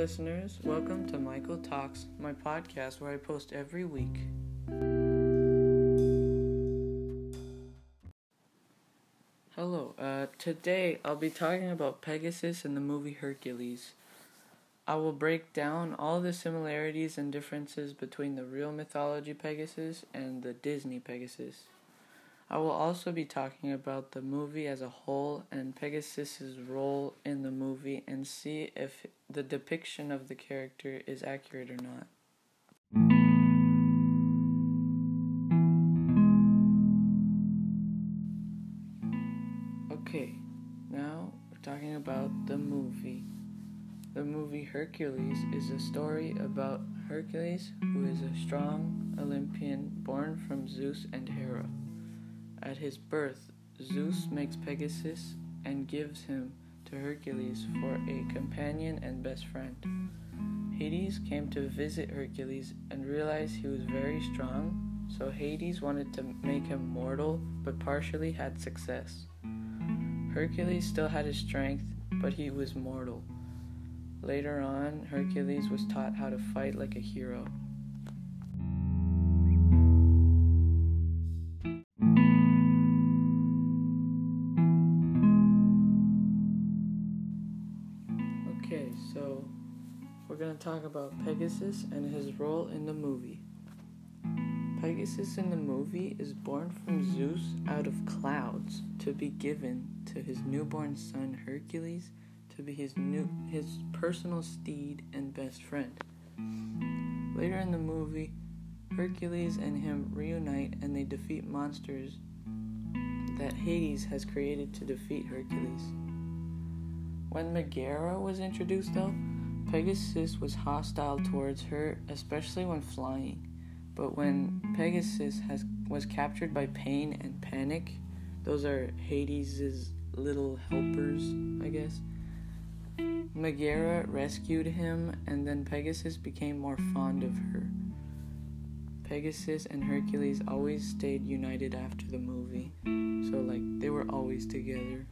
listeners, welcome to Michael Talks, my podcast where I post every week. Hello, today I'll be talking about Pegasus and the movie Hercules. I will break down all the similarities and differences between the real mythology Pegasus and the Disney Pegasus. I will also be talking about the movie as a whole and Pegasus' role in the movie and see if the depiction of the character is accurate or not. Okay, now we're talking about the movie. The movie Hercules is a story about Hercules, who is a strong Olympian born from Zeus and Hera. At his birth, Zeus makes Pegasus and gives him to Hercules for a companion and best friend. Hades came to visit Hercules and realized he was very strong, so Hades wanted to make him mortal, but partially had success. Hercules still had his strength, but he was mortal. Later on, Hercules was taught how to fight like a hero. So we're going to talk about Pegasus and his role in the movie. Pegasus in the movie is born from Zeus out of clouds to be given to his newborn son Hercules to be his personal steed and best friend. Later in the movie, Hercules and him reunite and they defeat monsters that Hades has created to defeat Hercules. When Megara was introduced, though, Pegasus was hostile towards her, especially when flying. But when Pegasus was captured by Pain and Panic, those are Hades' little helpers, I guess, Megara rescued him, and then Pegasus became more fond of her. Pegasus and Hercules always stayed united after the movie, so, they were always together.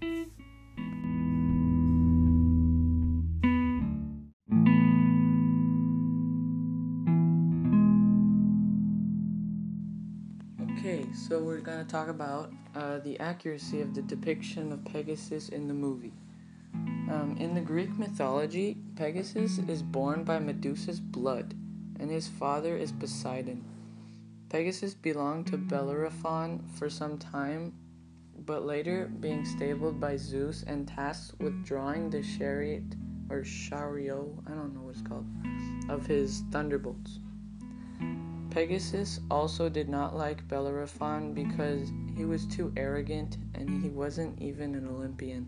So we're going to talk about the accuracy of the depiction of Pegasus in the movie. In the Greek mythology, Pegasus is born by Medusa's blood, and his father is Poseidon. Pegasus belonged to Bellerophon for some time, but later being stabled by Zeus and tasked with drawing the chariot, I don't know what it's called, of his thunderbolts. Pegasus also did not like Bellerophon because he was too arrogant and he wasn't even an Olympian.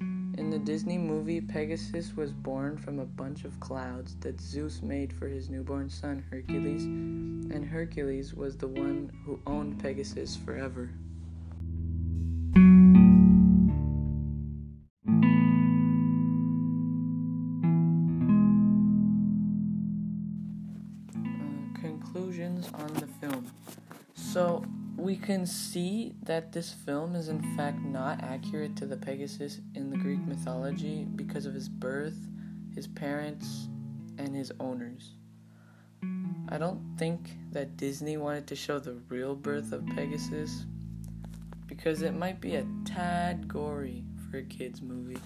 In the Disney movie, Pegasus was born from a bunch of clouds that Zeus made for his newborn son Hercules, and Hercules was the one who owned Pegasus forever. Conclusions on the film. So we can see that this film is in fact not accurate to the Pegasus in the Greek mythology because of his birth, his parents, and his owners. I don't think that Disney wanted to show the real birth of Pegasus because it might be a tad gory for a kids' movie.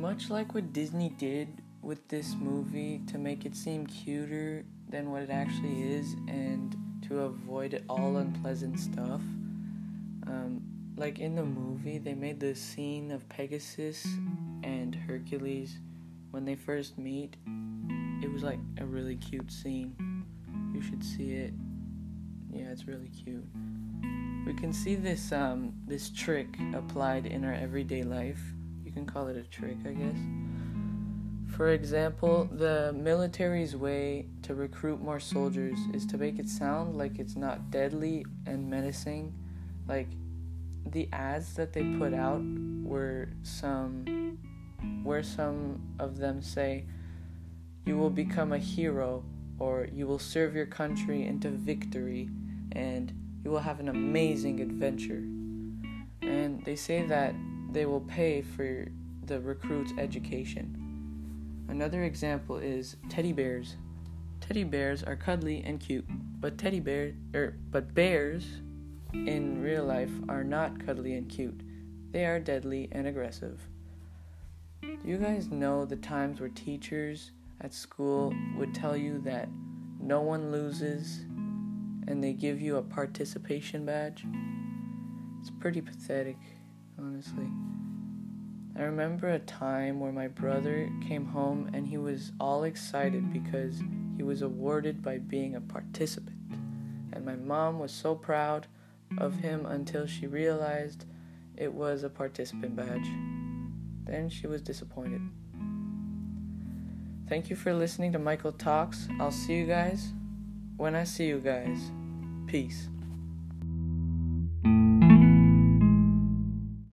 Much like what Disney did with this movie to make it seem cuter than what it actually is and to avoid all unpleasant stuff, like in the movie they made the scene of Pegasus and Hercules when they first meet, it was like a really cute scene. You should see it. Yeah, it's really cute. We can see this this trick applied in our everyday life. You can call it a trick, I guess. For example, the military's way to recruit more soldiers is to make it sound like it's not deadly and menacing. Like, the ads that they put out were where some of them say, "You will become a hero or you will serve your country into victory, and you will have an amazing adventure. And they say that they will pay for the recruit's education. Another example is teddy bears. Teddy bears are cuddly and cute, but bears in real life are not cuddly and cute. They are deadly and aggressive. Do you guys know the times where teachers at school would tell you that no one loses and they give you a participation badge? It's pretty pathetic, honestly. I remember a time where my brother came home and he was all excited because he was awarded by being a participant. And my mom was so proud of him until she realized it was a participant badge. Then she was disappointed. Thank you for listening to Michael Talks. I'll see you guys when I see you guys. Peace.